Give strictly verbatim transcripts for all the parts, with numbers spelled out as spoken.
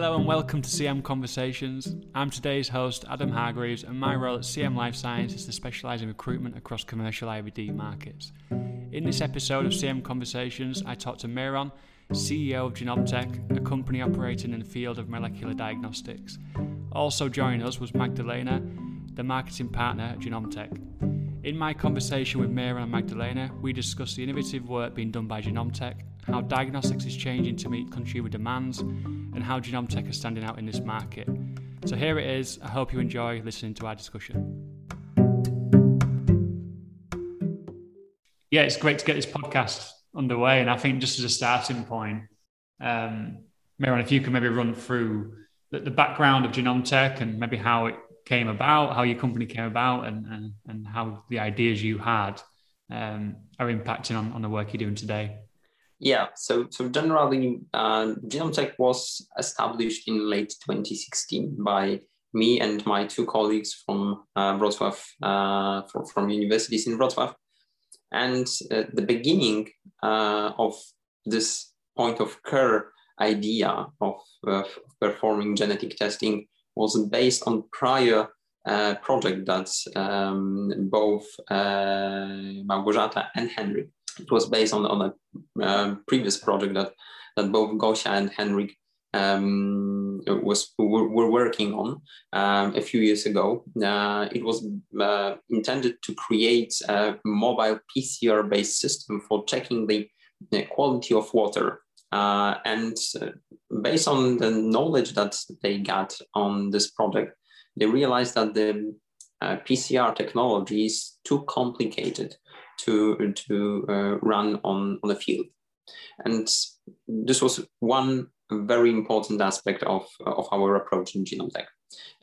Hello and welcome to C M Conversations. I'm today's host, Adam Hargreaves, and my role at C M Life Science is to specialise in recruitment across commercial I B D markets. In this episode of C M Conversations, I talk to Miron, C E O of Genomtec, a company operating in the field of molecular diagnostics. Also joining us was Magdalena, the marketing partner at Genomtec. In my conversation with Miron and Magdalena, we discussed the innovative work being done by Genomtec, how diagnostics is changing to meet consumer demands, and how Genomtec is standing out in this market. So here it is. I hope you enjoy listening to our discussion. Yeah, it's great to get this podcast underway. And I think just as a starting point, um, Miron, if you can maybe run through the, the background of Genomtec and maybe how it came about, how your company came about, and and, and how the ideas you had um, are impacting on, on the work you're doing today. Yeah, so so generally, uh, Genomtec was established in late twenty sixteen by me and my two colleagues from uh, Wrocław, uh, from, from universities in Wrocław. And uh, the beginning uh, of this point of care idea of uh, performing genetic testing was based on prior uh, project that um, both uh, Małgorzata and Henry. It was based on, on a uh, previous project that, that both Gosia and Henrik um, was, were, were working on um, a few years ago. Uh, it was uh, intended to create a mobile P C R-based system for checking the, the quality of water. Uh, and based on the knowledge that they got on this project, they realized that the uh, P C R technology is too complicated to, to uh, run on, on the field. And this was one very important aspect of, of our approach in Genomtec.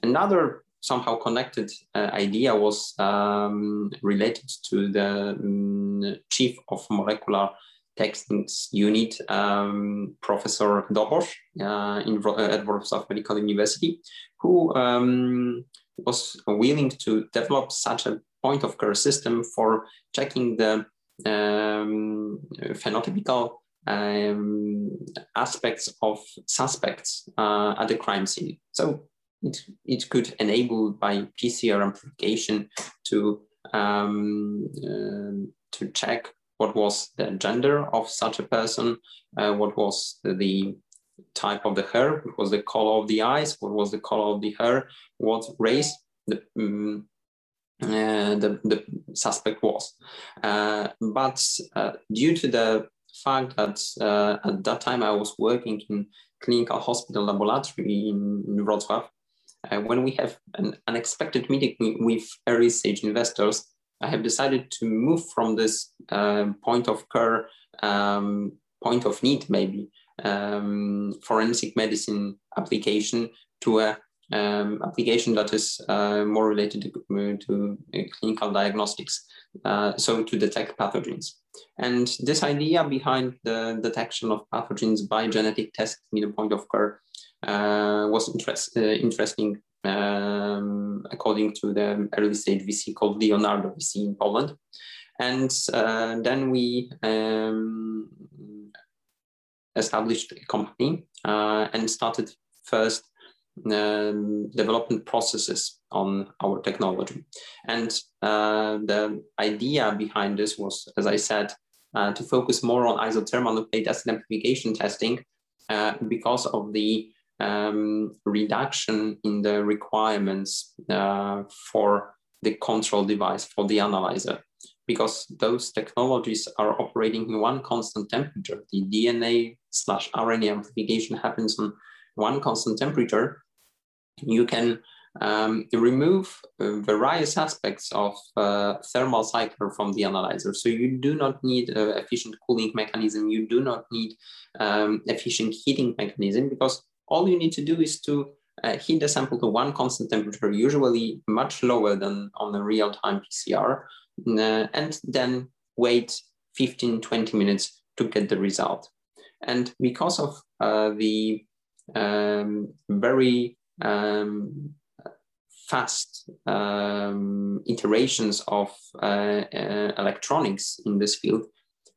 Another somehow connected uh, idea was um, related to the um, chief of molecular testing unit, um, Professor Dobos uh, in, at Wrocław Medical University, who um, was willing to develop such a point of care system for checking the um, phenotypical um, aspects of suspects uh, at the crime scene. So it, it could enable by P C R amplification to, um, uh, to check what was the gender of such a person, uh, what was the type of the hair, what was the color of the eyes, what was the color of the hair, what race the um, Uh, the, the suspect was. Uh, but uh, due to the fact that uh, at that time I was working in clinical hospital laboratory in, in Wrocław, uh, when we have an unexpected meeting with early stage investors, I have decided to move from this uh, point of care, um, point of need maybe, um, forensic medicine application to a Um, application that is uh, more related to, to uh, clinical diagnostics, uh, so to detect pathogens. And this idea behind the detection of pathogens by genetic testing in the point of care uh, was interest, uh, interesting um, according to the early stage V C called Leonardo V C in Poland. And uh, then we um, established a company uh, and started first Um, development processes on our technology. And uh, the idea behind this was, as I said, uh, to focus more on isothermal nucleic acid amplification testing uh, because of the um, reduction in the requirements uh, for the control device, for the analyzer, because those technologies are operating in one constant temperature. The D N A slash R N A amplification happens on one constant temperature. You can um, remove uh, various aspects of uh, thermal cycle from the analyzer. So you do not need an uh, efficient cooling mechanism. You do not need um, efficient heating mechanism, because all you need to do is to uh, heat the sample to one constant temperature, usually much lower than on a real-time P C R, uh, and then wait fifteen, twenty minutes to get the result. And because of uh, the um, very Um, fast um, iterations of uh, uh, electronics in this field,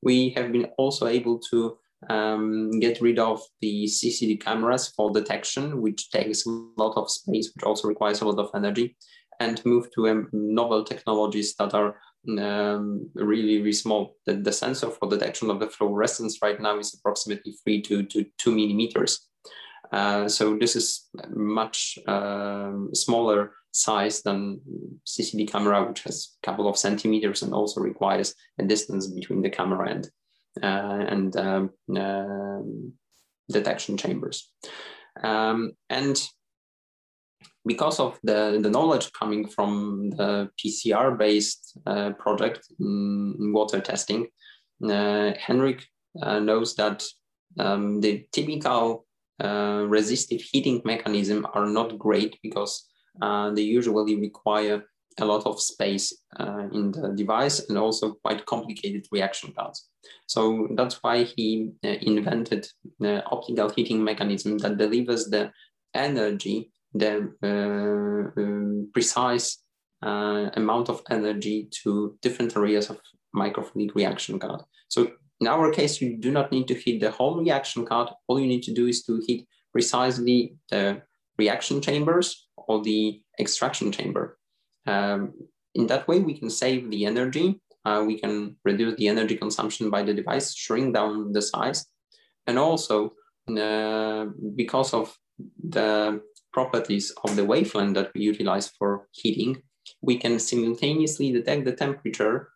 we have been also able to um, get rid of the C C D cameras for detection, which takes a lot of space, which also requires a lot of energy, and move to um, novel technologies that are um, really, really small. The, the sensor for detection of the fluorescence right now is approximately three to, to two millimeters. Uh, so this is much um, smaller size than C C D camera, which has a couple of centimeters and also requires a distance between the camera and uh, and um, uh, detection chambers. Um, and because of the, the knowledge coming from the P C R-based uh, project in, in water testing, uh, Henrik uh, knows that um, the typical Uh, resistive heating mechanism are not great because uh, they usually require a lot of space uh, in the device and also quite complicated reaction paths. So that's why he uh, invented the optical heating mechanism that delivers the energy, the uh, um, precise uh, amount of energy to different areas of microfluidic reaction card. So in our case, you do not need to heat the whole reaction card. All you need to do is to heat precisely the reaction chambers or the extraction chamber. Um, in that way, we can save the energy. Uh, we can reduce the energy consumption by the device, shrink down the size. And also, uh, because of the properties of the wavelength that we utilize for heating, we can simultaneously detect the temperature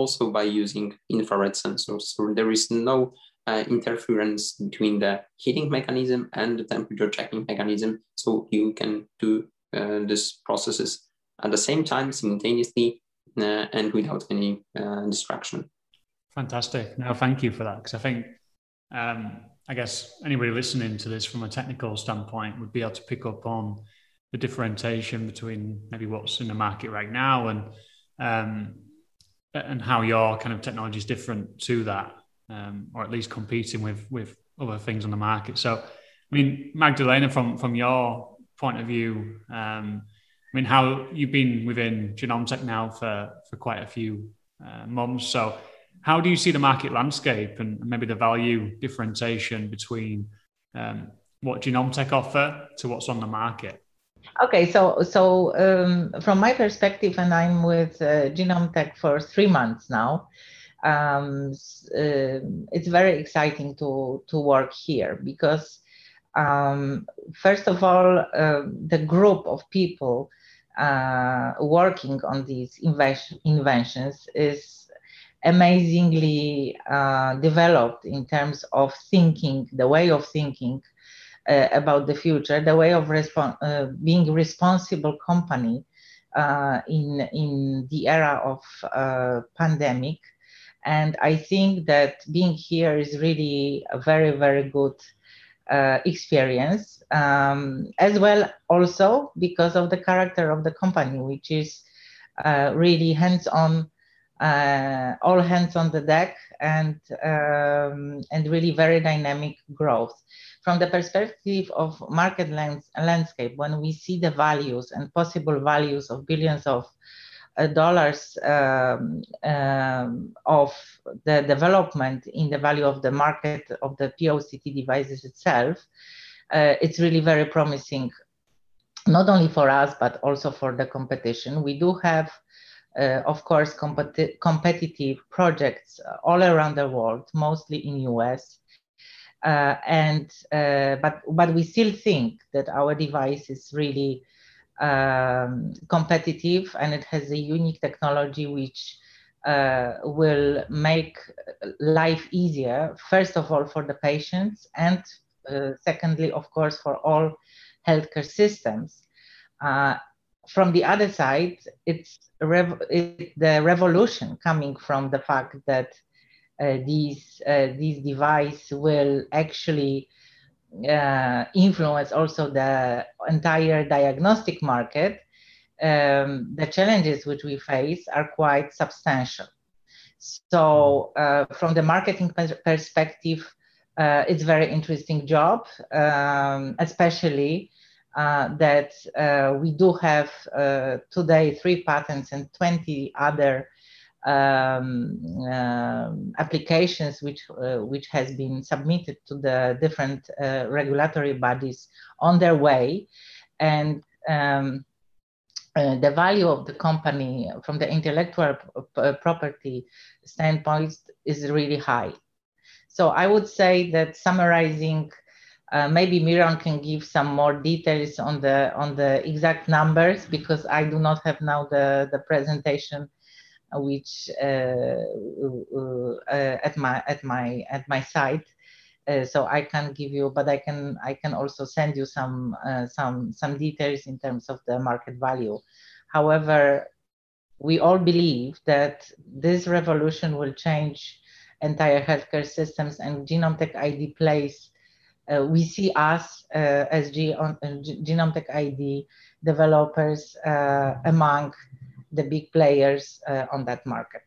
also by using infrared sensors. So there is no uh, interference between the heating mechanism and the temperature checking mechanism. So you can do uh, these processes at the same time, simultaneously, uh, and without any uh, distraction. Fantastic. No, thank you for that. Because I think, um, I guess anybody listening to this from a technical standpoint would be able to pick up on the differentiation between maybe what's in the market right now and um, and how your kind of technology is different to that, um, or at least competing with with other things on the market. So, I mean, Magdalena, from from your point of view, um, I mean, how you've been within Genomtec now for, for quite a few uh, months. So how do you see the market landscape and maybe the value differentiation between um, what Genomtec offer to what's on the market? Okay, so so um, from my perspective, and I'm with uh, Genomtec for three months now, um, uh, it's very exciting to, to work here because, um, first of all, uh, the group of people uh, working on these invention, inventions is amazingly uh, developed in terms of thinking, the way of thinking Uh, about the future, the way of respon- uh, being responsible company uh, in in the era of uh, pandemic, and I think that being here is really a very very good uh, experience, um, as well also because of the character of the company, which is uh, really hands-on, uh, all hands on the deck, and um, and really very dynamic growth. From the perspective of market lands, landscape, when we see the values and possible values of billions of uh, dollars um, um, of the development in the value of the market of the P O C T devices itself, uh, it's really very promising, not only for us, but also for the competition. We do have, uh, of course, competi- competitive projects all around the world, mostly in U S, Uh, and uh, but but we still think that our device is really um, competitive, and it has a unique technology which uh, will make life easier, first of all for the patients, and uh, secondly, of course, for all healthcare systems. Uh, from the other side, it's, rev- it's the revolution coming from the fact that Uh, these uh, these device will actually uh, influence also the entire diagnostic market. Um, the challenges which we face are quite substantial. So uh, from the marketing perspective, uh, it's a very interesting job, um, especially uh, that uh, we do have uh, today three patents and twenty other um, uh, applications which uh, which has been submitted to the different uh, regulatory bodies on their way, and um, Uh, the value of the company from the intellectual property standpoint is really high. So I would say that summarizing, uh, maybe Miron can give some more details on the on the exact numbers, because I do not have now the the presentation which uh, uh, at my at my at my site. Uh, so I can't give you, but I can I can also send you some uh, some some details in terms of the market value. However, we all believe that this revolution will change entire healthcare systems, and Genomtec I D plays. Uh, we see us uh, as G on, uh, Genomtec I D developers uh, among the big players uh, on that market.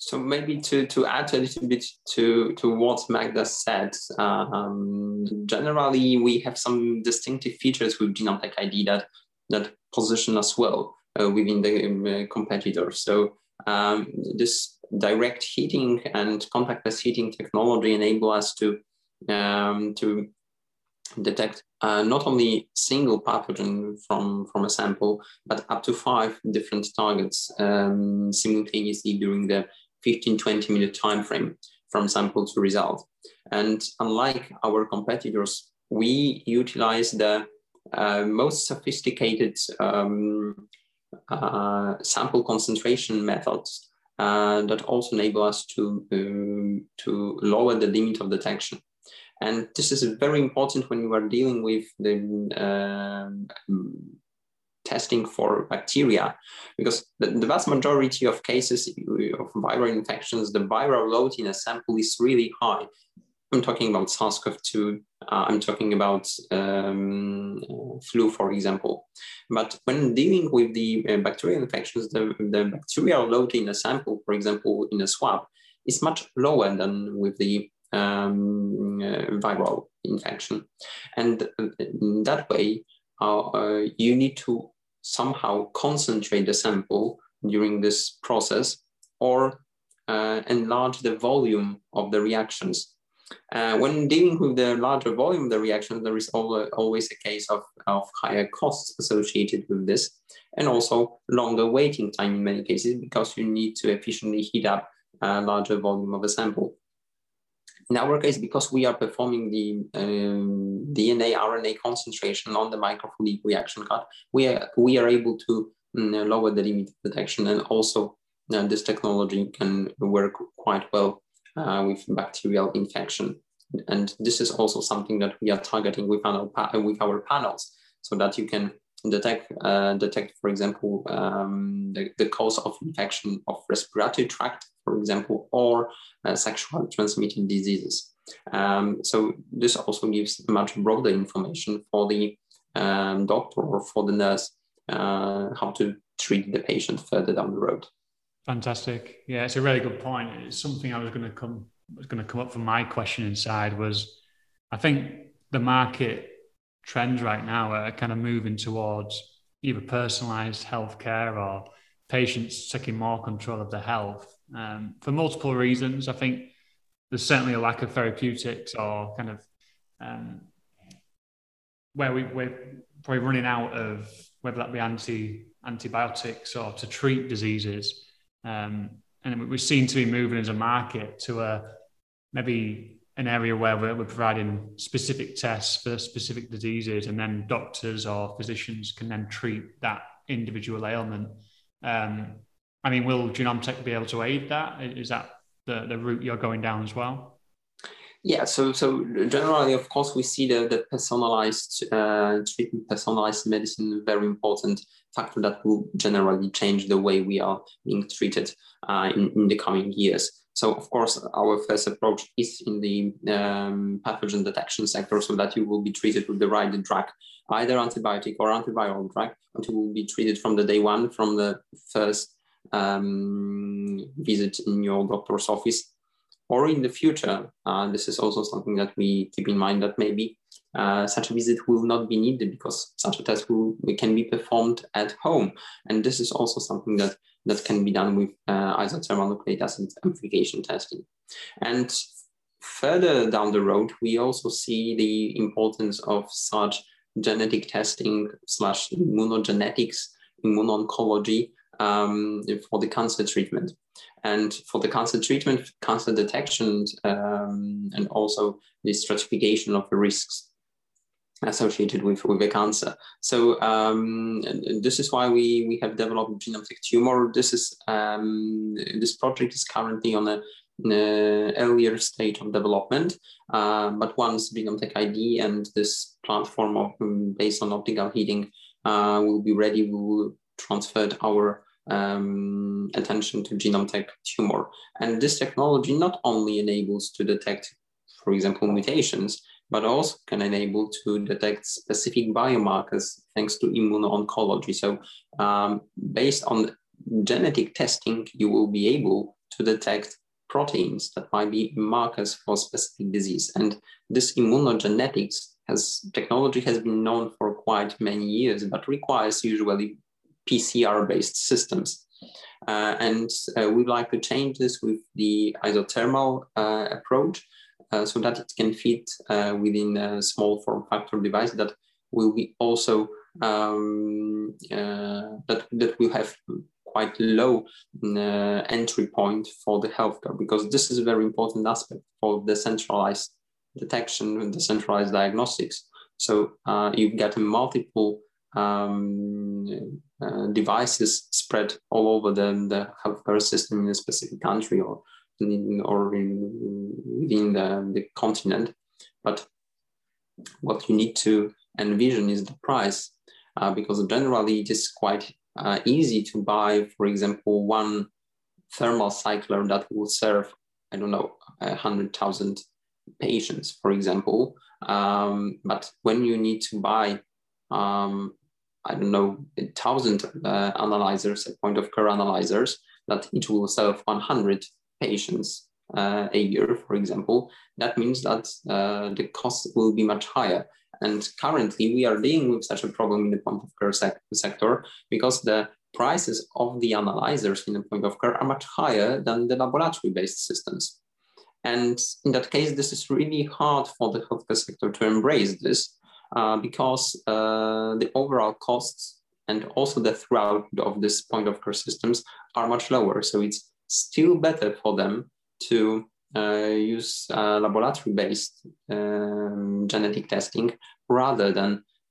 So maybe to, to add a little bit to, to what Magda said, um, generally we have some distinctive features with Genomtec I D that, that position us well uh, within the uh, competitors. So um, this direct heating and contactless heating technology enable us to, um, to detect uh, not only single pathogen from, from a sample, but up to five different targets um, simultaneously during the fifteen to twenty minute time frame from sample to result. And unlike our competitors, we utilize the uh, most sophisticated um, uh, sample concentration methods uh, that also enable us to, um, to lower the limit of detection. And this is very important when you are dealing with the uh, testing for bacteria, because the, the vast majority of cases of viral infections, the viral load in a sample is really high. I'm talking about SARS CoV two, uh, I'm talking about um, flu, for example. But when dealing with the uh, bacterial infections, the, the bacterial load in a sample, for example, in a swab, is much lower than with the um, uh, viral infection. And in that way, uh, uh, you need to somehow concentrate the sample during this process, or uh, enlarge the volume of the reactions. Uh, when dealing with the larger volume of the reaction, there is always a case of, of higher costs associated with this, and also longer waiting time in many cases, because you need to efficiently heat up a larger volume of a sample. In our case, because we are performing the um, D N A R N A concentration on the microfluidic reaction card, we are, we are able to um, lower the limit of detection, and also uh, this technology can work quite well uh, with bacterial infection. And this is also something that we are targeting with our, with our panels, so that you can detect, uh, detect for example, um, the, the cause of infection of respiratory tract, for example, or uh, sexually transmitted diseases. Um, so this also gives much broader information for the um, doctor or for the nurse, uh, how to treat the patient further down the road. Fantastic. Yeah, it's a really good point. It's something I was going to come was going to come up from my question inside was, I think the market trends right now are kind of moving towards either personalized healthcare or patients taking more control of their health um, for multiple reasons. I think there's certainly a lack of therapeutics, or kind of um, where we, we're probably running out of, whether that be anti antibiotics or to treat diseases. Um, and we seem to be moving as a market to a maybe an area where we're, we're providing specific tests for specific diseases, and then doctors or physicians can then treat that individual ailment. Um, I mean, will Genomtec be able to aid that? Is that the, the route you're going down as well? Yeah, so so generally, of course, we see the, the personalized uh, treatment, personalized medicine, very important factor that will generally change the way we are being treated uh, in, in the coming years. So, of course, our first approach is in the um, pathogen detection sector, so that you will be treated with the right drug, either antibiotic or antiviral drug, and you will be treated from the day one, from the first um, visit in your doctor's office. Or in the future, uh, this is also something that we keep in mind, that maybe uh, such a visit will not be needed, because such a test will, can be performed at home. And this is also something that that can be done with uh, isothermal nucleic acid amplification testing. And further down the road, we also see the importance of such genetic testing slash immunogenetics, immuno-oncology um, for the cancer treatment. And for the cancer treatment, cancer detection, um, and also the stratification of the risks associated with, with the cancer. So um, this is why we, we have developed Genomtec Tumor. This is um, this project is currently on a an earlier stage of development, uh, but once Genomtec I D and this platform of, um, based on optical heating uh, will be ready, we will transfer our um, attention to Genomtec Tumor. And this technology not only enables to detect, for example, mutations, but also can enable to detect specific biomarkers thanks to immuno-oncology. So um, based on genetic testing, you will be able to detect proteins that might be markers for specific disease. And this immunogenetics has, technology has been known for quite many years, but requires usually P C R-based systems. Uh, and uh, we'd like to change this with the isothermal uh, approach uh, so that it can fit uh, within a small form factor device that will be also, um, uh, that, that will have quite low uh, entry point for the healthcare, because this is a very important aspect for decentralized detection and decentralized diagnostics. So uh, you've got multiple um, uh, devices spread all over the, the healthcare system in a specific country or in, or in, within the, the continent. But what you need to envision is the price, uh, because generally it is quite Uh, easy to buy, for example, one thermal cycler that will serve, I don't know, one hundred thousand patients, for example. Um, but when you need to buy, um, I don't know, a thousand uh, analyzers, point of care analyzers, that it will serve one hundred patients uh, a year, for example, that means that uh, the cost will be much higher. And currently we are dealing with such a problem in the point of care sec sector because the prices of the analyzers in the point of care are much higher than the laboratory-based systems. And in that case, this is really hard for the healthcare sector to embrace this uh, because uh, the overall costs and also the throughput of this point of care systems are much lower. So it's still better for them to Uh, use uh, laboratory-based um, genetic testing rather than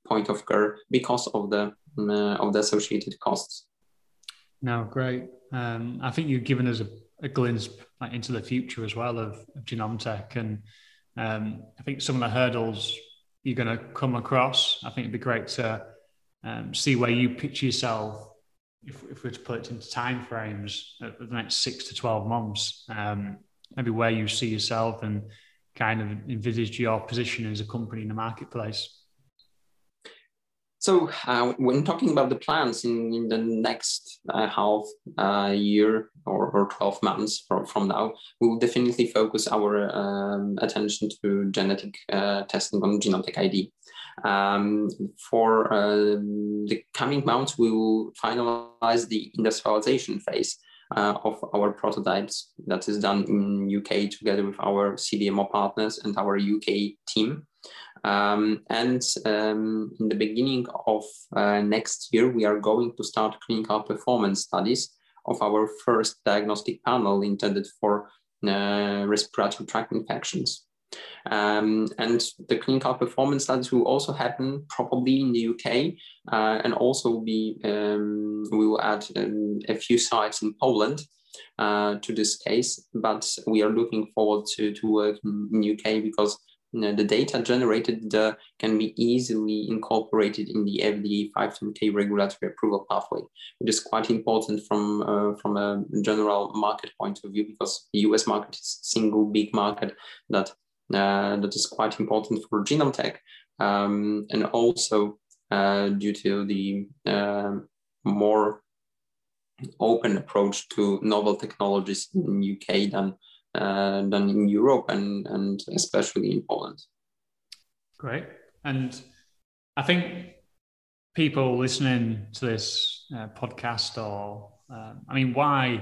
point of care because of the uh, of the associated costs. No, great. Um, I think you've given us a, a glimpse like, into the future as well of, of Genomtec, and um, I think some of the hurdles you're going to come across. I think it'd be great to um, see where you picture yourself if, if we were to put it into timeframes of the next six to twelve months. Um, maybe where you see yourself and kind of envisage your position as a company in the marketplace. So uh, when talking about the plans in, in the next uh, half uh, year or, or twelve months from, from now, we will definitely focus our um, attention to genetic uh, testing on Genomtec I D. Um, for uh, the coming months, we will finalize the industrialization phase Uh, of our prototypes that is done in U K together with our C D M O partners and our U K team. Um, and um, in the beginning of uh, next year, we are going to start clinical performance studies of our first diagnostic panel intended for uh, respiratory tract infections. Um, and the clinical performance studies will also happen probably in the U K, uh, and also be, um, we will add um, a few sites in Poland uh, to this case, but we are looking forward to, to work in, in U K because you know, the data generated uh, can be easily incorporated in the F D A five ten K regulatory approval pathway, which is quite important from, uh, from a general market point of view, because the U S market is a single big market that Uh, that is quite important for Genomtec, um, and also uh, due to the uh, more open approach to novel technologies in U K than uh, than in Europe and and especially in Poland. Great, and I think people listening to this uh, podcast or Um, I mean, why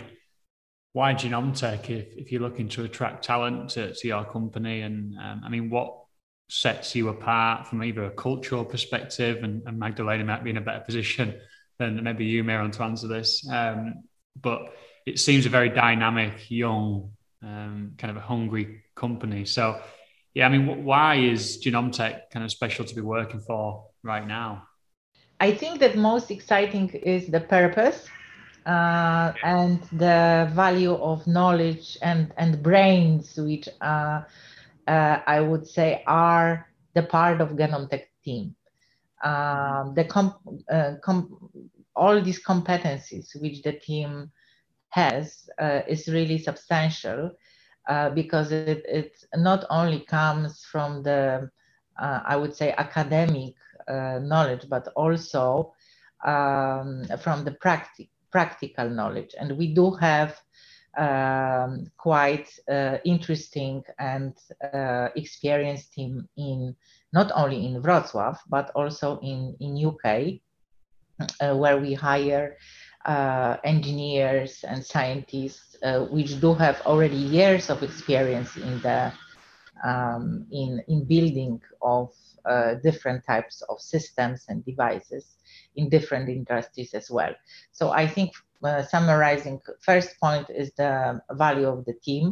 why Genomtec if, if you're looking to attract talent to, to your company? And um, I mean, what sets you apart from either a cultural perspective? And, and Magdalena might be in a better position than maybe you, Miron, to answer this. Um, but it seems a very dynamic, young, um, kind of a hungry company. So, yeah, I mean, why is Genomtec kind of special to be working for right now? I think that most exciting is the purpose uh, and the value of knowledge and, and brains, which uh, uh, I would say are the part of Genomtec team. Uh, the com- uh, com- all these competencies which the team has uh, is really substantial uh, because it, it not only comes from the, uh, I would say, academic Uh, knowledge, but also um, from the practic- practical knowledge. And we do have um, quite uh, interesting and uh, experienced team in not only in Wrocław, but also in, in U K, uh, where we hire uh, engineers and scientists, uh, which do have already years of experience in the um, in, in building of Uh, different types of systems and devices in different industries as well. So I think uh, summarizing, first point is the value of the team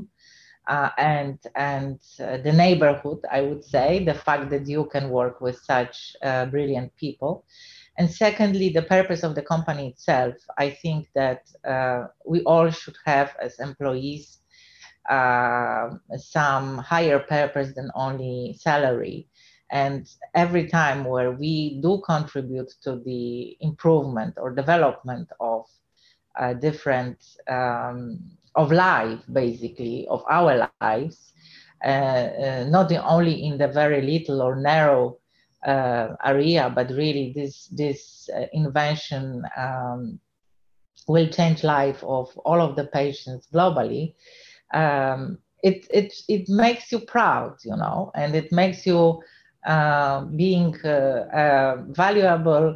uh, and and uh, the neighborhood, I would say, the fact that you can work with such uh, brilliant people. And secondly, the purpose of the company itself. I think that uh, we all should have as employees uh, some higher purpose than only salary. And every time where we do contribute to the improvement or development of uh, different, um, of life, basically, of our lives, uh, uh, not only in the very little or narrow uh, area, but really this, this uh, invention um, will change life of all of the patients globally. Um, it, it, it makes you proud, you know, and it makes you Uh, being a, a valuable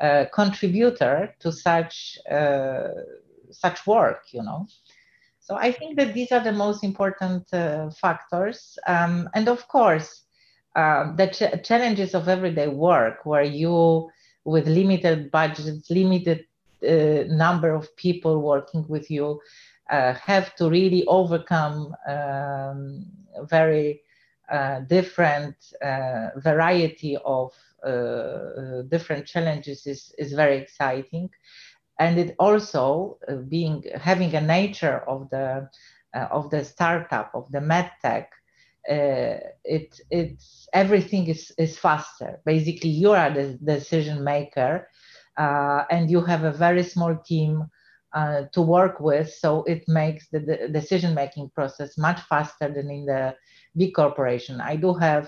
uh, contributor to such uh, such work, you know. So I think that these are the most important uh, factors, um, and of course, uh, the ch- challenges of everyday work, where you, with limited budgets, limited uh, number of people working with you, uh, have to really overcome um, very Uh, different uh, variety of uh, uh, different challenges is, is very exciting, and it also uh, being having a nature of the uh, of the startup of the medtech. Uh, it it's everything is is faster. Basically, you are the decision maker, uh, and you have a very small team uh, to work with. So it makes the, the decision making process much faster than in the big corporation. I do have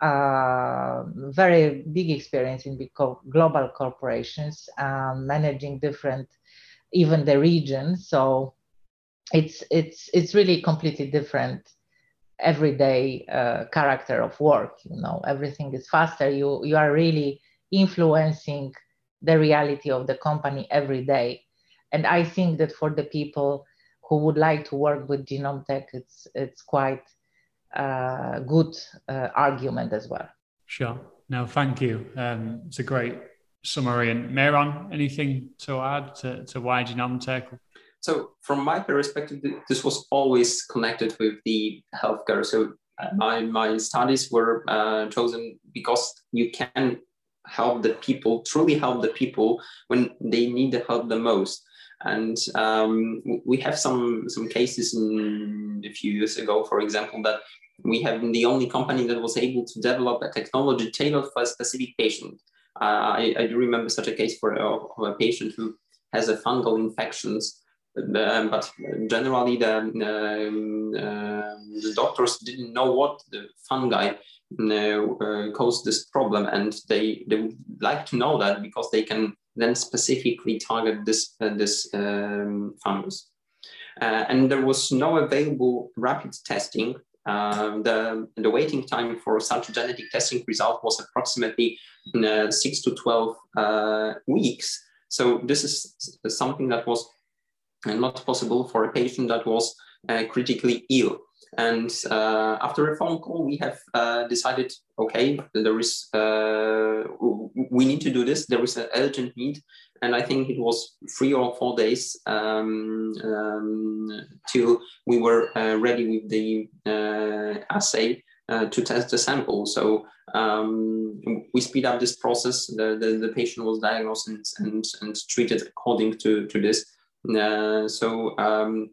uh, very big experience in big co- global corporations, um, managing different, even the region. So it's it's it's really completely different everyday uh, character of work. You know, everything is faster. You you are really influencing the reality of the company every day, and I think that for the people who would like to work with Genomtec, it's it's quite Uh, good uh, argument as well. Sure. No, thank you. Um, it's a great summary. And Miron, anything to add to, to why Genomtec? So from my perspective, this was always connected with the healthcare. So my, my studies were uh, chosen because you can help the people, truly help the people when they need the help the most. And um, we have some some cases in a few years ago, for example, that we have been the only company that was able to develop a technology tailored for a specific patient. Uh, I, I do remember such a case for a, of a patient who has a fungal infections, uh, but generally the, uh, uh, the doctors didn't know what the fungi uh, caused this problem, and they, they would like to know that because they can then specifically target this uh, this um, fungus. Uh, and there was no available rapid testing. Uh, the, the waiting time for such genetic testing result was approximately uh, six to twelve uh, weeks. So this is something that was not possible for a patient that was uh, critically ill. And uh, after a phone call, we have uh, decided, okay, there is, uh, we need to do this. There is an urgent need. And I think it was three or four days um, um, till we were uh, ready with the uh, assay uh, to test the sample. So um, we speed up this process. The, the, the patient was diagnosed and, and, and treated according to, to this. Uh, so um,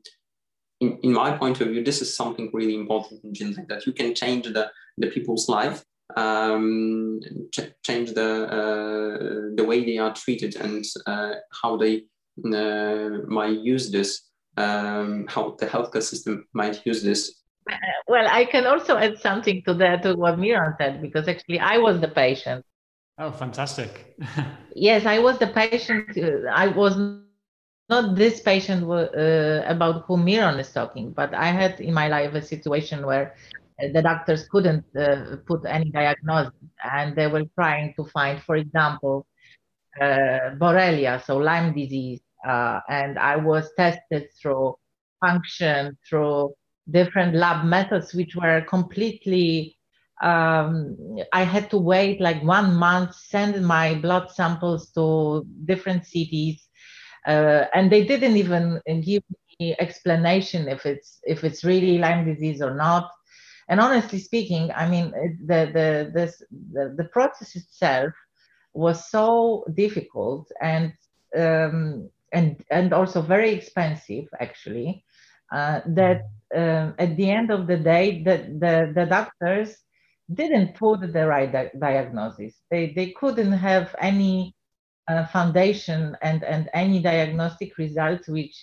in, in my point of view, this is something really important in Genomtec, that you can change the, the people's life. Um, ch change the uh, the way they are treated and uh, how they uh, might use this, um, how the healthcare system might use this. Well, I can also add something to that, to what Miron said, because actually I was the patient. Oh, fantastic. Yes, I was the patient. I was not this patient uh, about whom Miron is talking, but I had in my life a situation where the doctors couldn't uh, put any diagnosis, and they were trying to find, for example, uh, Borrelia, so Lyme disease. Uh, and I was tested through function, through different lab methods, which were completely, um, I had to wait like one month, send my blood samples to different cities. Uh, and they didn't even give me explanation if it's, if it's really Lyme disease or not. And honestly speaking, I mean, the the, this, the the process itself was so difficult and um, and and also very expensive, actually, uh, that um, at the end of the day, the the, the doctors didn't put the right di diagnosis. They they couldn't have any uh, foundation and and any diagnostic results which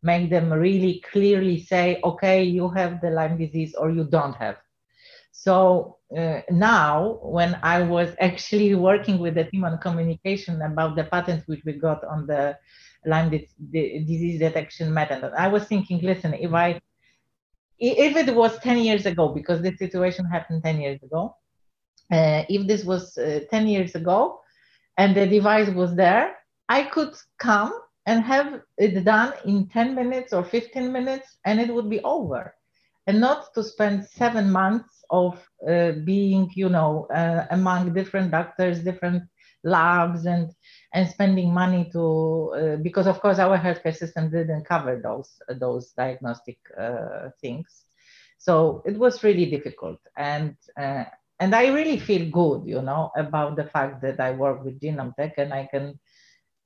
make them really clearly say, okay, you have the Lyme disease or you don't have. So uh, now, when I was actually working with the team on communication about the patent which we got on the Lyme di di disease detection method, I was thinking, listen, if I, if it was ten years ago, because this situation happened ten years ago, uh, if this was uh, ten years ago and the device was there, I could come and have it done in ten minutes or fifteen minutes, and it would be over. And not to spend seven months of uh, being, you know, uh, among different doctors, different labs, and, and spending money to, uh, because of course our healthcare system didn't cover those, those diagnostic uh, things. So it was really difficult. And, uh, and I really feel good, you know, about the fact that I work with Genomtec and I can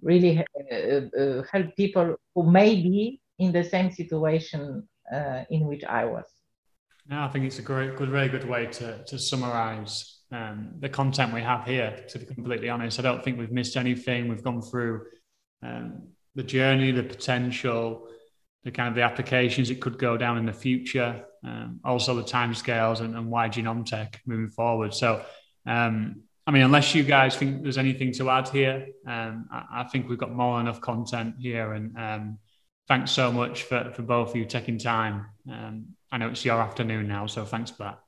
really uh, uh, help people who may be in the same situation uh, in which I was. Yeah, I think it's a great, good, really good way to, to summarize um, the content we have here. To be completely honest, I don't think we've missed anything. We've gone through um, the journey, the potential, the kind of the applications it could go down in the future, um, also the timescales and, and why Genomtec moving forward. So, um, I mean, unless you guys think there's anything to add here, um, I, I think we've got more than enough content here. And um, thanks so much for, for both of you taking time. Um, I know it's your afternoon now, so thanks for that.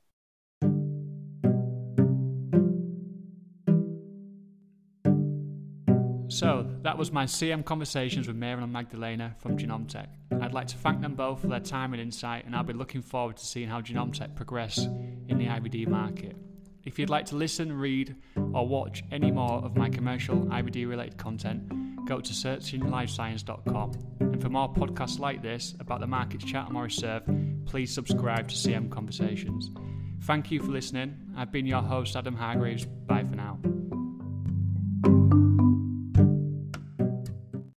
So that was my C M Conversations with Miron and Magdalena from Genomtec. I'd like to thank them both for their time and insight, and I'll be looking forward to seeing how Genomtec progress in the I B D market. If you'd like to listen, read, or watch any more of my commercial I B D-related content, go to searching life science dot com. And for more podcasts like this about the markets Chatham or reserve, please subscribe to C M Conversations. Thank you for listening. I've been your host, Adam Hargreaves. Bye for now.